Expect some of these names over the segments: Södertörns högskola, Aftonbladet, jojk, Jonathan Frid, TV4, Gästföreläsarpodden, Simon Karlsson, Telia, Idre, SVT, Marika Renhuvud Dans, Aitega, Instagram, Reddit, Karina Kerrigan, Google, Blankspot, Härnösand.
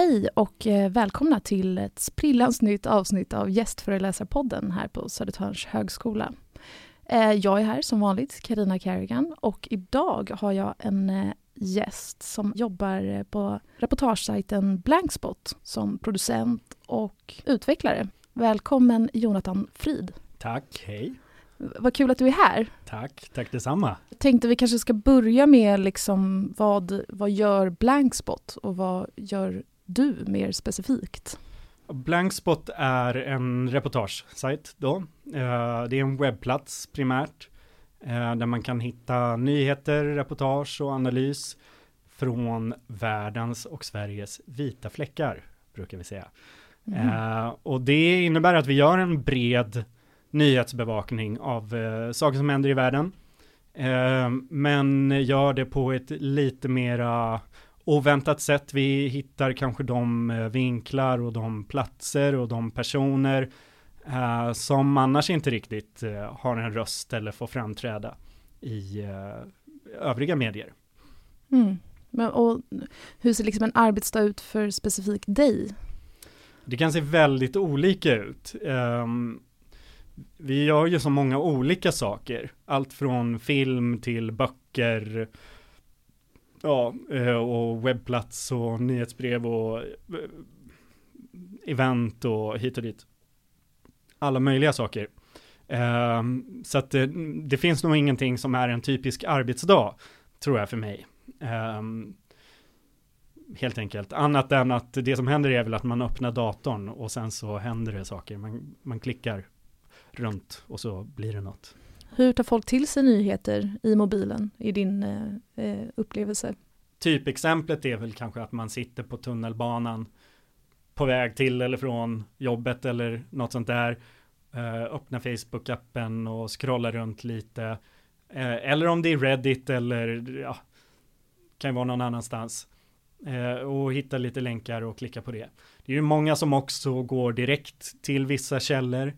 Hej och välkomna till ett sprillans nytt avsnitt av Gästföreläsarpodden här på Södertörns högskola. Jag är här som vanligt, Karina Kerrigan, och idag har jag en gäst som jobbar på reportagesajten Blankspot som producent och utvecklare. Välkommen Jonathan Frid. Tack, hej. Vad kul att du är här. Tack detsamma. Jag tänkte vi kanske ska börja med liksom vad gör Blankspot och vad gör du mer specifikt? Blankspot är en reportagesajt då. Det är en webbplats primärt där man kan hitta nyheter, reportage och analys från världens och Sveriges vita fläckar, brukar vi säga. Mm. Och det innebär att vi gör en bred nyhetsbevakning av saker som händer i världen. Men gör det på ett lite mera oväntat sätt. Vi hittar kanske de vinklar och de platser och de personer som annars inte riktigt har en röst eller får framträda i övriga medier. Mm. Men, och hur ser liksom en arbetsdag ut för specifikt dig? Det kan se väldigt olika ut. Vi gör ju så många olika saker. Allt från film till böcker, ja, och webbplats och nyhetsbrev och event och hit och dit. Alla möjliga saker. Så att det finns nog ingenting som är en typisk arbetsdag, tror jag, för mig. Helt enkelt. Annat än att det som händer är väl att man öppnar datorn och sen så händer det saker. Man klickar runt och så blir det något. Hur tar folk till sig nyheter i mobilen i din upplevelse? Typexemplet är väl kanske att man sitter på tunnelbanan på väg till eller från jobbet eller något sånt där. Öppna Facebook-appen och scrolla runt lite. Eller om det är Reddit eller ja, kan vara någon annanstans. Och hitta lite länkar och klicka på det. Det är ju många som också går direkt till vissa källor.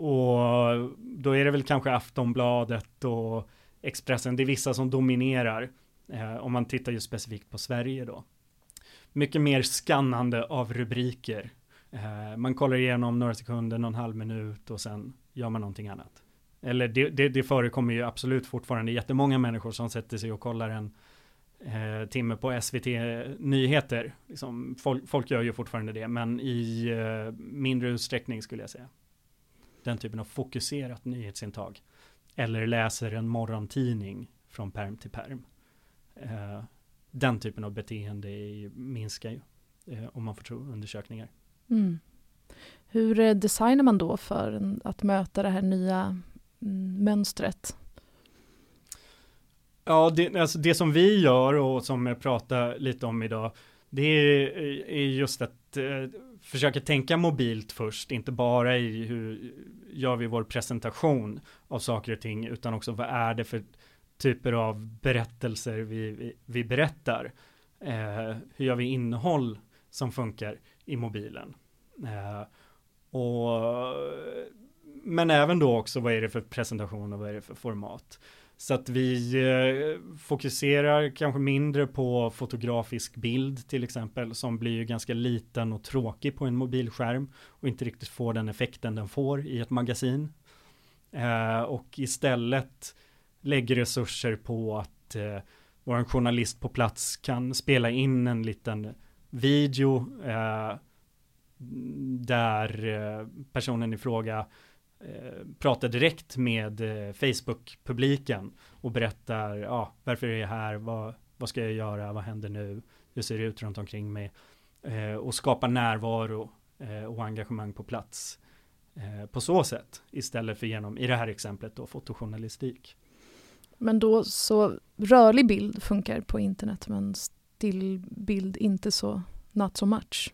Och då är det väl kanske Aftonbladet och Expressen. Det är vissa som dominerar, om man tittar ju specifikt på Sverige då. Mycket mer skannande av rubriker. Man kollar igenom några sekunder, någon halv minut och sen gör man någonting annat. Eller det förekommer ju absolut fortfarande jättemånga människor som sätter sig och kollar en timme på SVT Nyheter. Liksom, folk gör ju fortfarande det, men i mindre utsträckning skulle jag säga. Den typen av fokuserat nyhetsintag. Eller läser en morgontidning från perm till perm. Den typen av beteende minskar ju om man får tro undersökningar. Mm. Hur designar man då för att möta det här nya mönstret? Ja, det som vi gör och som jag pratar lite om idag, det är just att försöka tänka mobilt först, inte bara i hur gör vi vår presentation av saker och ting, utan också vad är det för typer av berättelser vi berättar. Hur gör vi innehåll som funkar i mobilen? Men även då också, vad är det för presentation och vad är det för format? Så att vi fokuserar kanske mindre på fotografisk bild till exempel, som blir ju ganska liten och tråkig på en mobilskärm och inte riktigt får den effekten den får i ett magasin. Och istället lägger resurser på att vår journalist på plats kan spela in en liten video där personen i fråga pratar direkt med Facebook-publiken och berättar varför är jag här, vad ska jag göra, vad händer nu, hur ser det ut runt omkring mig, och skapa närvaro och engagemang på plats på så sätt, istället för genom, i det här exemplet då, fotojournalistik. Men då så rörlig bild funkar på internet, men stillbild inte så, not so much.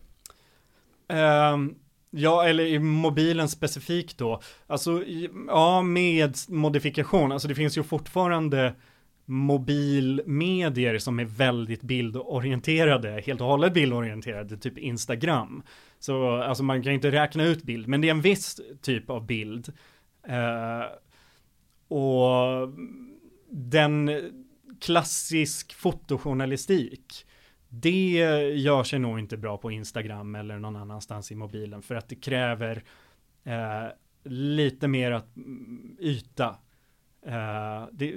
Ja, eller i mobilen specifikt då. Alltså, ja, med modifikation. Alltså det finns ju fortfarande mobilmedier som är väldigt bildorienterade. Helt och hållet bildorienterade, typ Instagram. Så alltså, man kan inte räkna ut bild, men det är en viss typ av bild. Och den klassisk fotojournalistik, Det gör sig nog inte bra på Instagram eller någon annanstans i mobilen, för att det kräver lite mer att yta.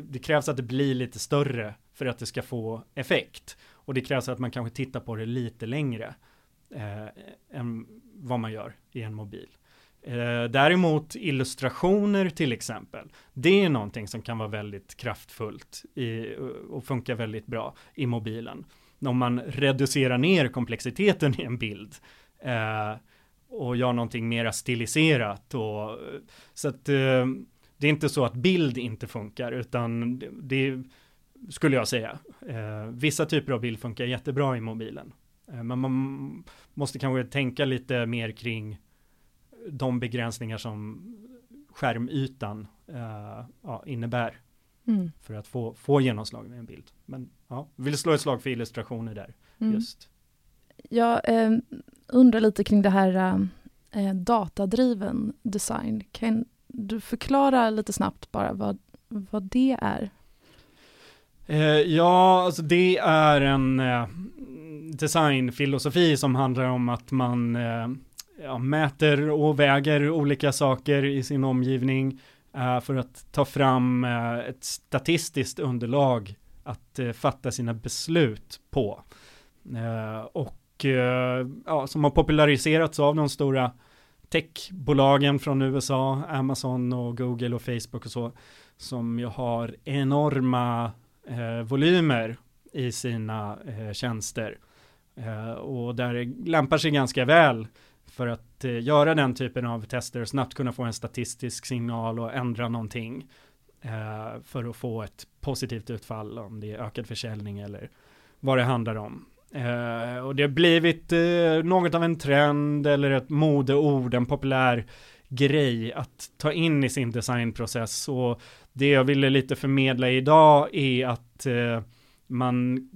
Det krävs att det blir lite större för att det ska få effekt. Och det krävs att man kanske tittar på det lite längre än vad man gör i en mobil. Däremot illustrationer till exempel, det är någonting som kan vara väldigt kraftfullt och funka väldigt bra i mobilen. Om man reducerar ner komplexiteten i en bild och gör någonting mer stiliserat. Så att det är inte så att bild inte funkar, utan det skulle jag säga. Vissa typer av bild funkar jättebra i mobilen. Men man måste kanske tänka lite mer kring de begränsningar som skärmytan innebär. Mm. För att få genomslag med en bild. Men ja, vill slå ett slag för illustrationer där. Mm. Just. Jag undrar lite kring det här datadriven design. Kan du förklara lite snabbt bara vad det är? Alltså det är en designfilosofi som handlar om att man mäter och väger olika saker i sin omgivning för att ta fram ett statistiskt underlag att fatta sina beslut på. Som har populariserats av de stora techbolagen från USA, Amazon och Google och Facebook och så, som ju har enorma volymer i sina tjänster. Och där det lämpar sig ganska väl för att göra den typen av tester och snabbt kunna få en statistisk signal och ändra någonting för att få ett positivt utfall, om det är ökad försäljning eller vad det handlar om. Och det har blivit något av en trend eller ett modeord, en populär grej att ta in i sin designprocess. Och det jag ville lite förmedla idag är att man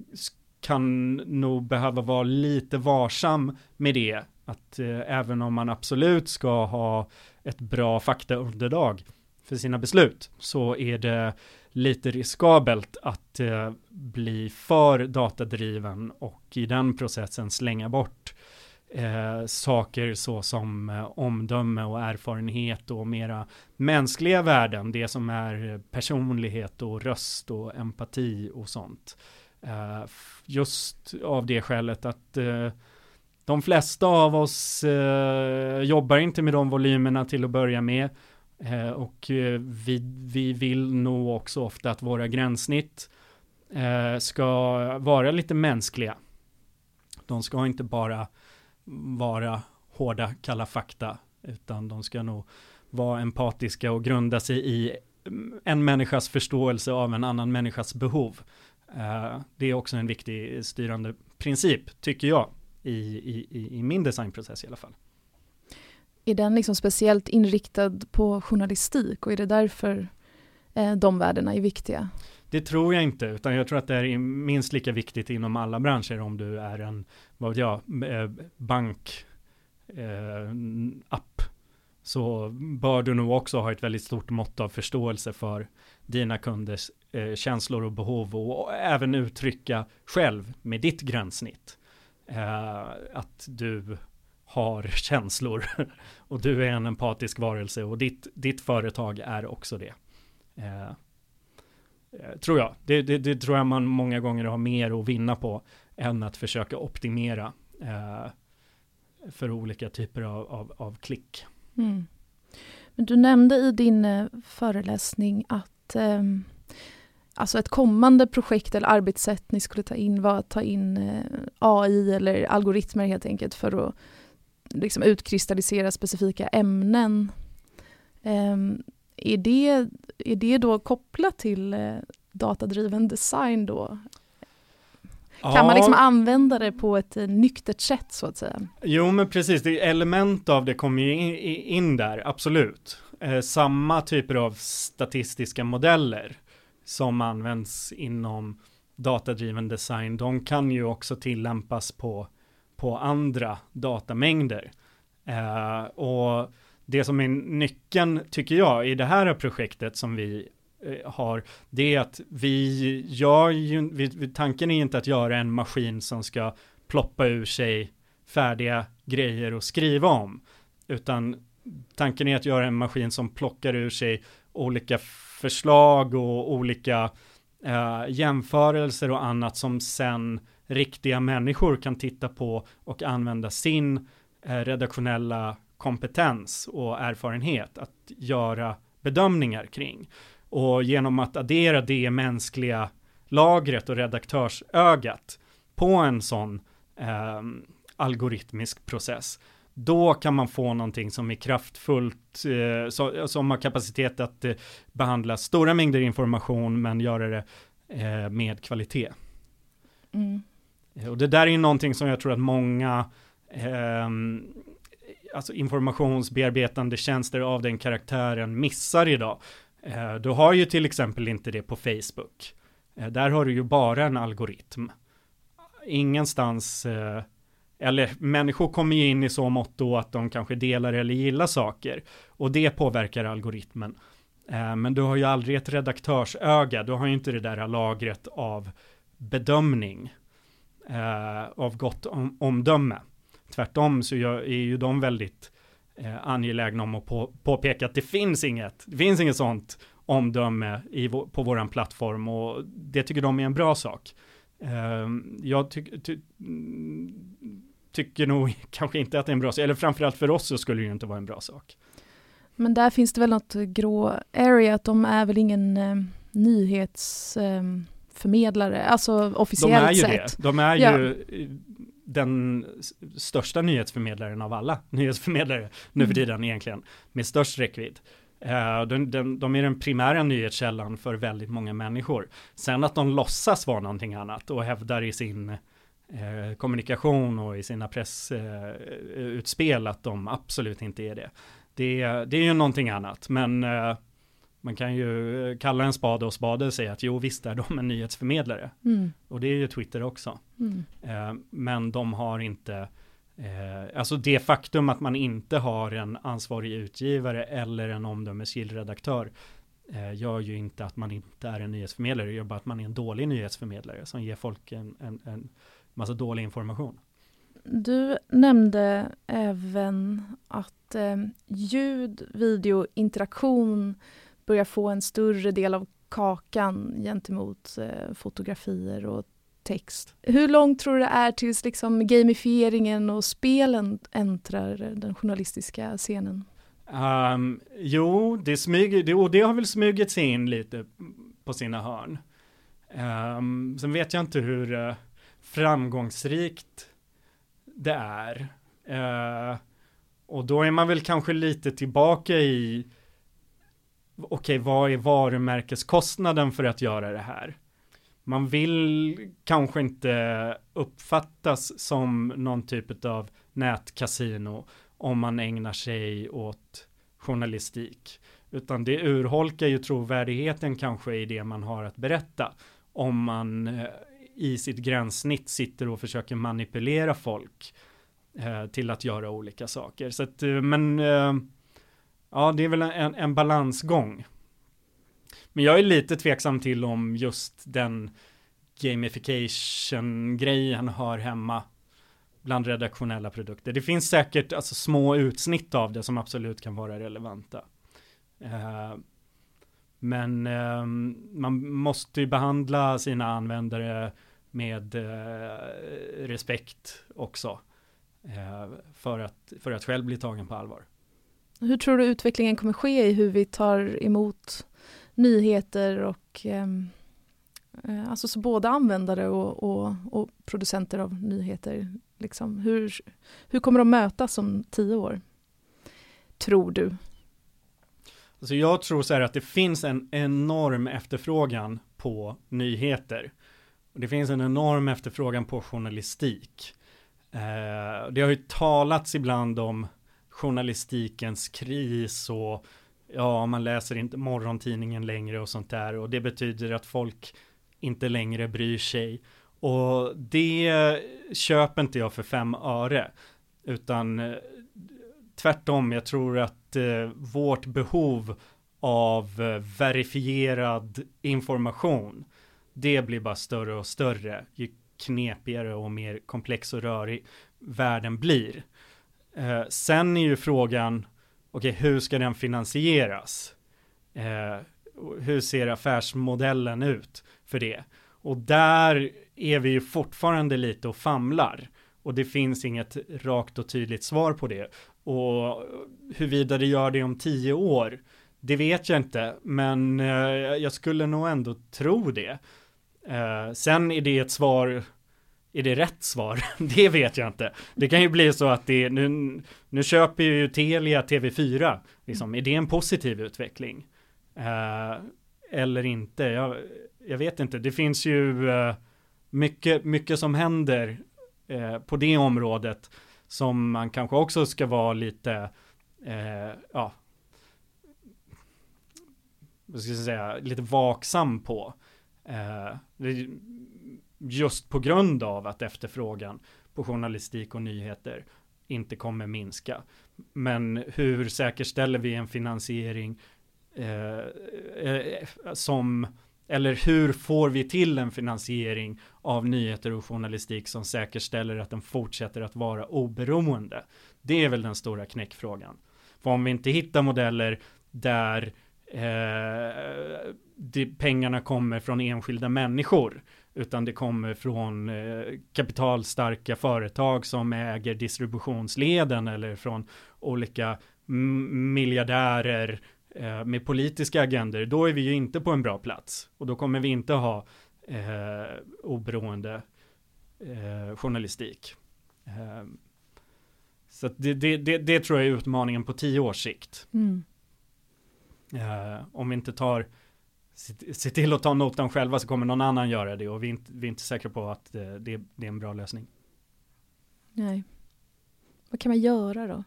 kan nog behöva vara lite varsam med det. Att även om man absolut ska ha ett bra faktaunderlag för sina beslut, så är det lite riskabelt att bli för datadriven och i den processen slänga bort saker såsom omdöme och erfarenhet och mera mänskliga värden, det som är personlighet och röst och empati och sånt. Just av det skälet att de flesta av oss jobbar inte med de volymerna till att börja med, och vi vill nog också ofta att våra gränssnitt ska vara lite mänskliga. De ska inte bara vara hårda, kalla fakta, utan de ska nog vara empatiska och grunda sig i en människas förståelse av en annan människas behov. Det är också en viktig styrande princip, tycker jag. I min designprocess i alla fall. Är den liksom speciellt inriktad på journalistik, och är det därför de värdena är viktiga? Det tror jag inte, utan jag tror att det är minst lika viktigt inom alla branscher. Om du är en bankapp, så bör du nog också ha ett väldigt stort mått av förståelse för dina kunders känslor och behov, och även uttrycka själv med ditt gränssnitt att du har känslor och du är en empatisk varelse, och ditt företag är också det. Tror jag. Det tror jag man många gånger har mer att vinna på än att försöka optimera för olika typer av klick. Mm. Men du nämnde i din föreläsning att alltså ett kommande projekt eller arbetssätt ni skulle ta in var att ta in AI eller algoritmer helt enkelt för att liksom utkristallisera specifika ämnen. Är det då kopplat till datadriven design då? Ja. Kan man liksom använda det på ett nyktert sätt så att säga? Jo, men precis. Det element av det kommer ju in där, absolut. Samma typer av statistiska modeller som används inom datadriven design, de kan ju också tillämpas på andra datamängder. Och det som är nyckeln, tycker jag, i det här projektet som vi har, det är att vi gör ju, tanken är inte att göra en maskin som ska ploppa ur sig färdiga grejer och skriva om, utan tanken är att göra en maskin som plockar ur sig olika förslag och olika jämförelser och annat som sen riktiga människor kan titta på och använda sin redaktionella kompetens och erfarenhet att göra bedömningar kring. Och genom att addera det mänskliga lagret och redaktörsögat på en sån algoritmisk process, då kan man få någonting som är kraftfullt, som har kapacitet att behandla stora mängder information men göra det med kvalitet. Mm. Och det där är någonting som jag tror att många alltså informationsbearbetande tjänster av den karaktären missar idag. Du har ju till exempel inte det på Facebook. Där har du ju bara en algoritm. Ingenstans, eller människor kommer ju in i så mått då att de kanske delar eller gillar saker. Och det påverkar algoritmen. Men du har ju aldrig ett redaktörsöga. Du har ju inte det där lagret av bedömning, av gott omdöme. Tvärtom så är ju de väldigt angelägna om att påpeka att det finns inget sånt omdöme på våran plattform, och det tycker de är en bra sak. Jag tycker nog kanske inte att det är en bra sak, eller framförallt för oss så skulle det ju inte vara en bra sak. Men där finns det väl något grå area, att de är väl ingen nyhetsförmedlare, alltså officiellt sett. De är ju den största nyhetsförmedlaren av alla nyhetsförmedlare nu för tiden egentligen, med störst räckvidd. De är den primära nyhetskällan för väldigt många människor. Sen att de låtsas vara någonting annat och hävdar i sin kommunikation och i sina pressutspel att de absolut inte är det. Det är ju någonting annat, men man kan ju kalla en spade och spade och säga att jo visst är de en nyhetsförmedlare. Mm. Och det är ju Twitter också. Mm. Men de har inte, alltså det faktum att man inte har en ansvarig utgivare eller en omdömesgill redaktör gör ju inte att man inte är en nyhetsförmedlare. Det gör bara att man är en dålig nyhetsförmedlare som ger folk en massa dålig information. Du nämnde även att ljud, video, interaktion börjar få en större del av kakan gentemot fotografier och text. Hur långt tror du det är tills liksom gamifieringen och spelen äntrar den journalistiska scenen? Det har väl smugit sig in lite på sina hörn. Sen vet jag inte hur framgångsrikt det är. Och då är man väl kanske lite tillbaka i okej, vad är varumärkeskostnaden för att göra det här? Man vill kanske inte uppfattas som någon typ av nätkasino om man ägnar sig åt journalistik. Utan det urholkar ju trovärdigheten kanske i det man har att berätta. Om man i sitt gränssnitt sitter och försöker manipulera folk till att göra olika saker. Så att, men... Ja, det är väl en balansgång. Men jag är lite tveksam till om just den gamification-grejen hör hemma bland redaktionella produkter. Det finns säkert alltså, små utsnitt av det som absolut kan vara relevanta. Men man måste ju behandla sina användare med respekt också för att själv bli tagen på allvar. Hur tror du utvecklingen kommer ske i hur vi tar emot nyheter och alltså så både användare och producenter av nyheter? Liksom. Hur kommer de mötas om 10 år, tror du? Alltså jag tror så här att det finns en enorm efterfrågan på nyheter. Och det finns en enorm efterfrågan på journalistik. Det har ju talats ibland om journalistikens kris och ja, man läser inte morgontidningen längre och sånt där, och det betyder att folk inte längre bryr sig, och det köper inte jag för 5 öre, utan tvärtom, jag tror att vårt behov av verifierad information. Det blir bara större och större ju knepigare och mer komplex och rörig världen blir. Sen är ju frågan, okej, hur ska den finansieras? Hur ser affärsmodellen ut för det? Och där är vi ju fortfarande lite och famlar. Och det finns inget rakt och tydligt svar på det. Och hur vidare gör det om 10 år? Det vet jag inte, men jag skulle nog ändå tro det. Sen är det ett svar, är det rätt svar? Det vet jag inte. Det kan ju bli så att det, nu köper ju Telia TV4. Liksom. Är det en positiv utveckling? Eller inte? Jag vet inte. Det finns ju mycket som händer på det området som man kanske också ska vara lite... vad ska jag säga, lite vaksam på. Just på grund av att efterfrågan på journalistik och nyheter inte kommer minska. Men hur säkerställer vi en finansiering eller hur får vi till en finansiering av nyheter och journalistik som säkerställer att den fortsätter att vara oberoende? Det är väl den stora knäckfrågan. För om vi inte hittar modeller där pengarna kommer från enskilda människor, utan det kommer från kapitalstarka företag som äger distributionsleden, eller från olika miljardärer med politiska agender, då är vi ju inte på en bra plats. Och då kommer vi inte ha oberoende journalistik. Så det tror jag är utmaningen på 10 års sikt. Mm. Om vi inte se till att ta notan själva, så kommer någon annan göra det, och vi är inte säkra på att det är en bra lösning. Nej. Vad kan man göra då?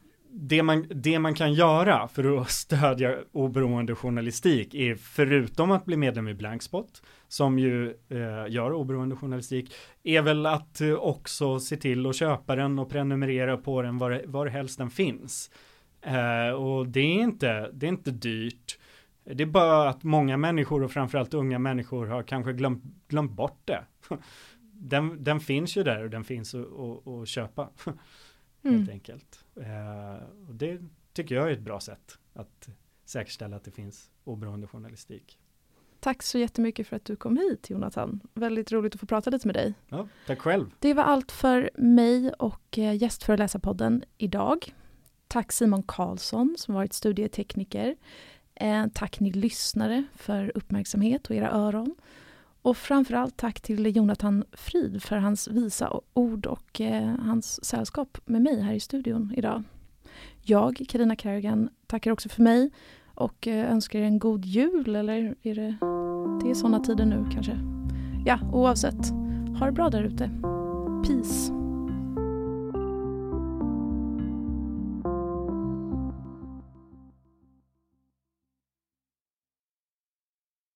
Det man kan göra för att stödja oberoende journalistik är, förutom att bli medlem i Blankspot, som ju gör oberoende journalistik, är väl att också se till att köpa den och prenumerera på den var helst den finns. Och det är inte dyrt. Det är bara att många människor, och framförallt unga människor, har kanske glömt bort det. Den finns ju där, och den finns att köpa helt enkelt. Och det tycker jag är ett bra sätt att säkerställa att det finns oberoende journalistik. Tack så jättemycket för att du kom hit, Jonathan. Väldigt roligt att få prata lite med dig. Ja, tack själv. Det var allt för mig och gästföreläsarpodden idag. Tack Simon Karlsson som varit studietekniker. Tack ni lyssnare för uppmärksamhet och era öron. Och framförallt tack till Jonathan Frid för hans visa ord och hans sällskap med mig här i studion idag. Jag, Karina Kerrigan, tackar också för mig och önskar er en god jul, eller är det är sådana tider nu kanske. Ja, oavsett. Ha det bra där ute. Peace.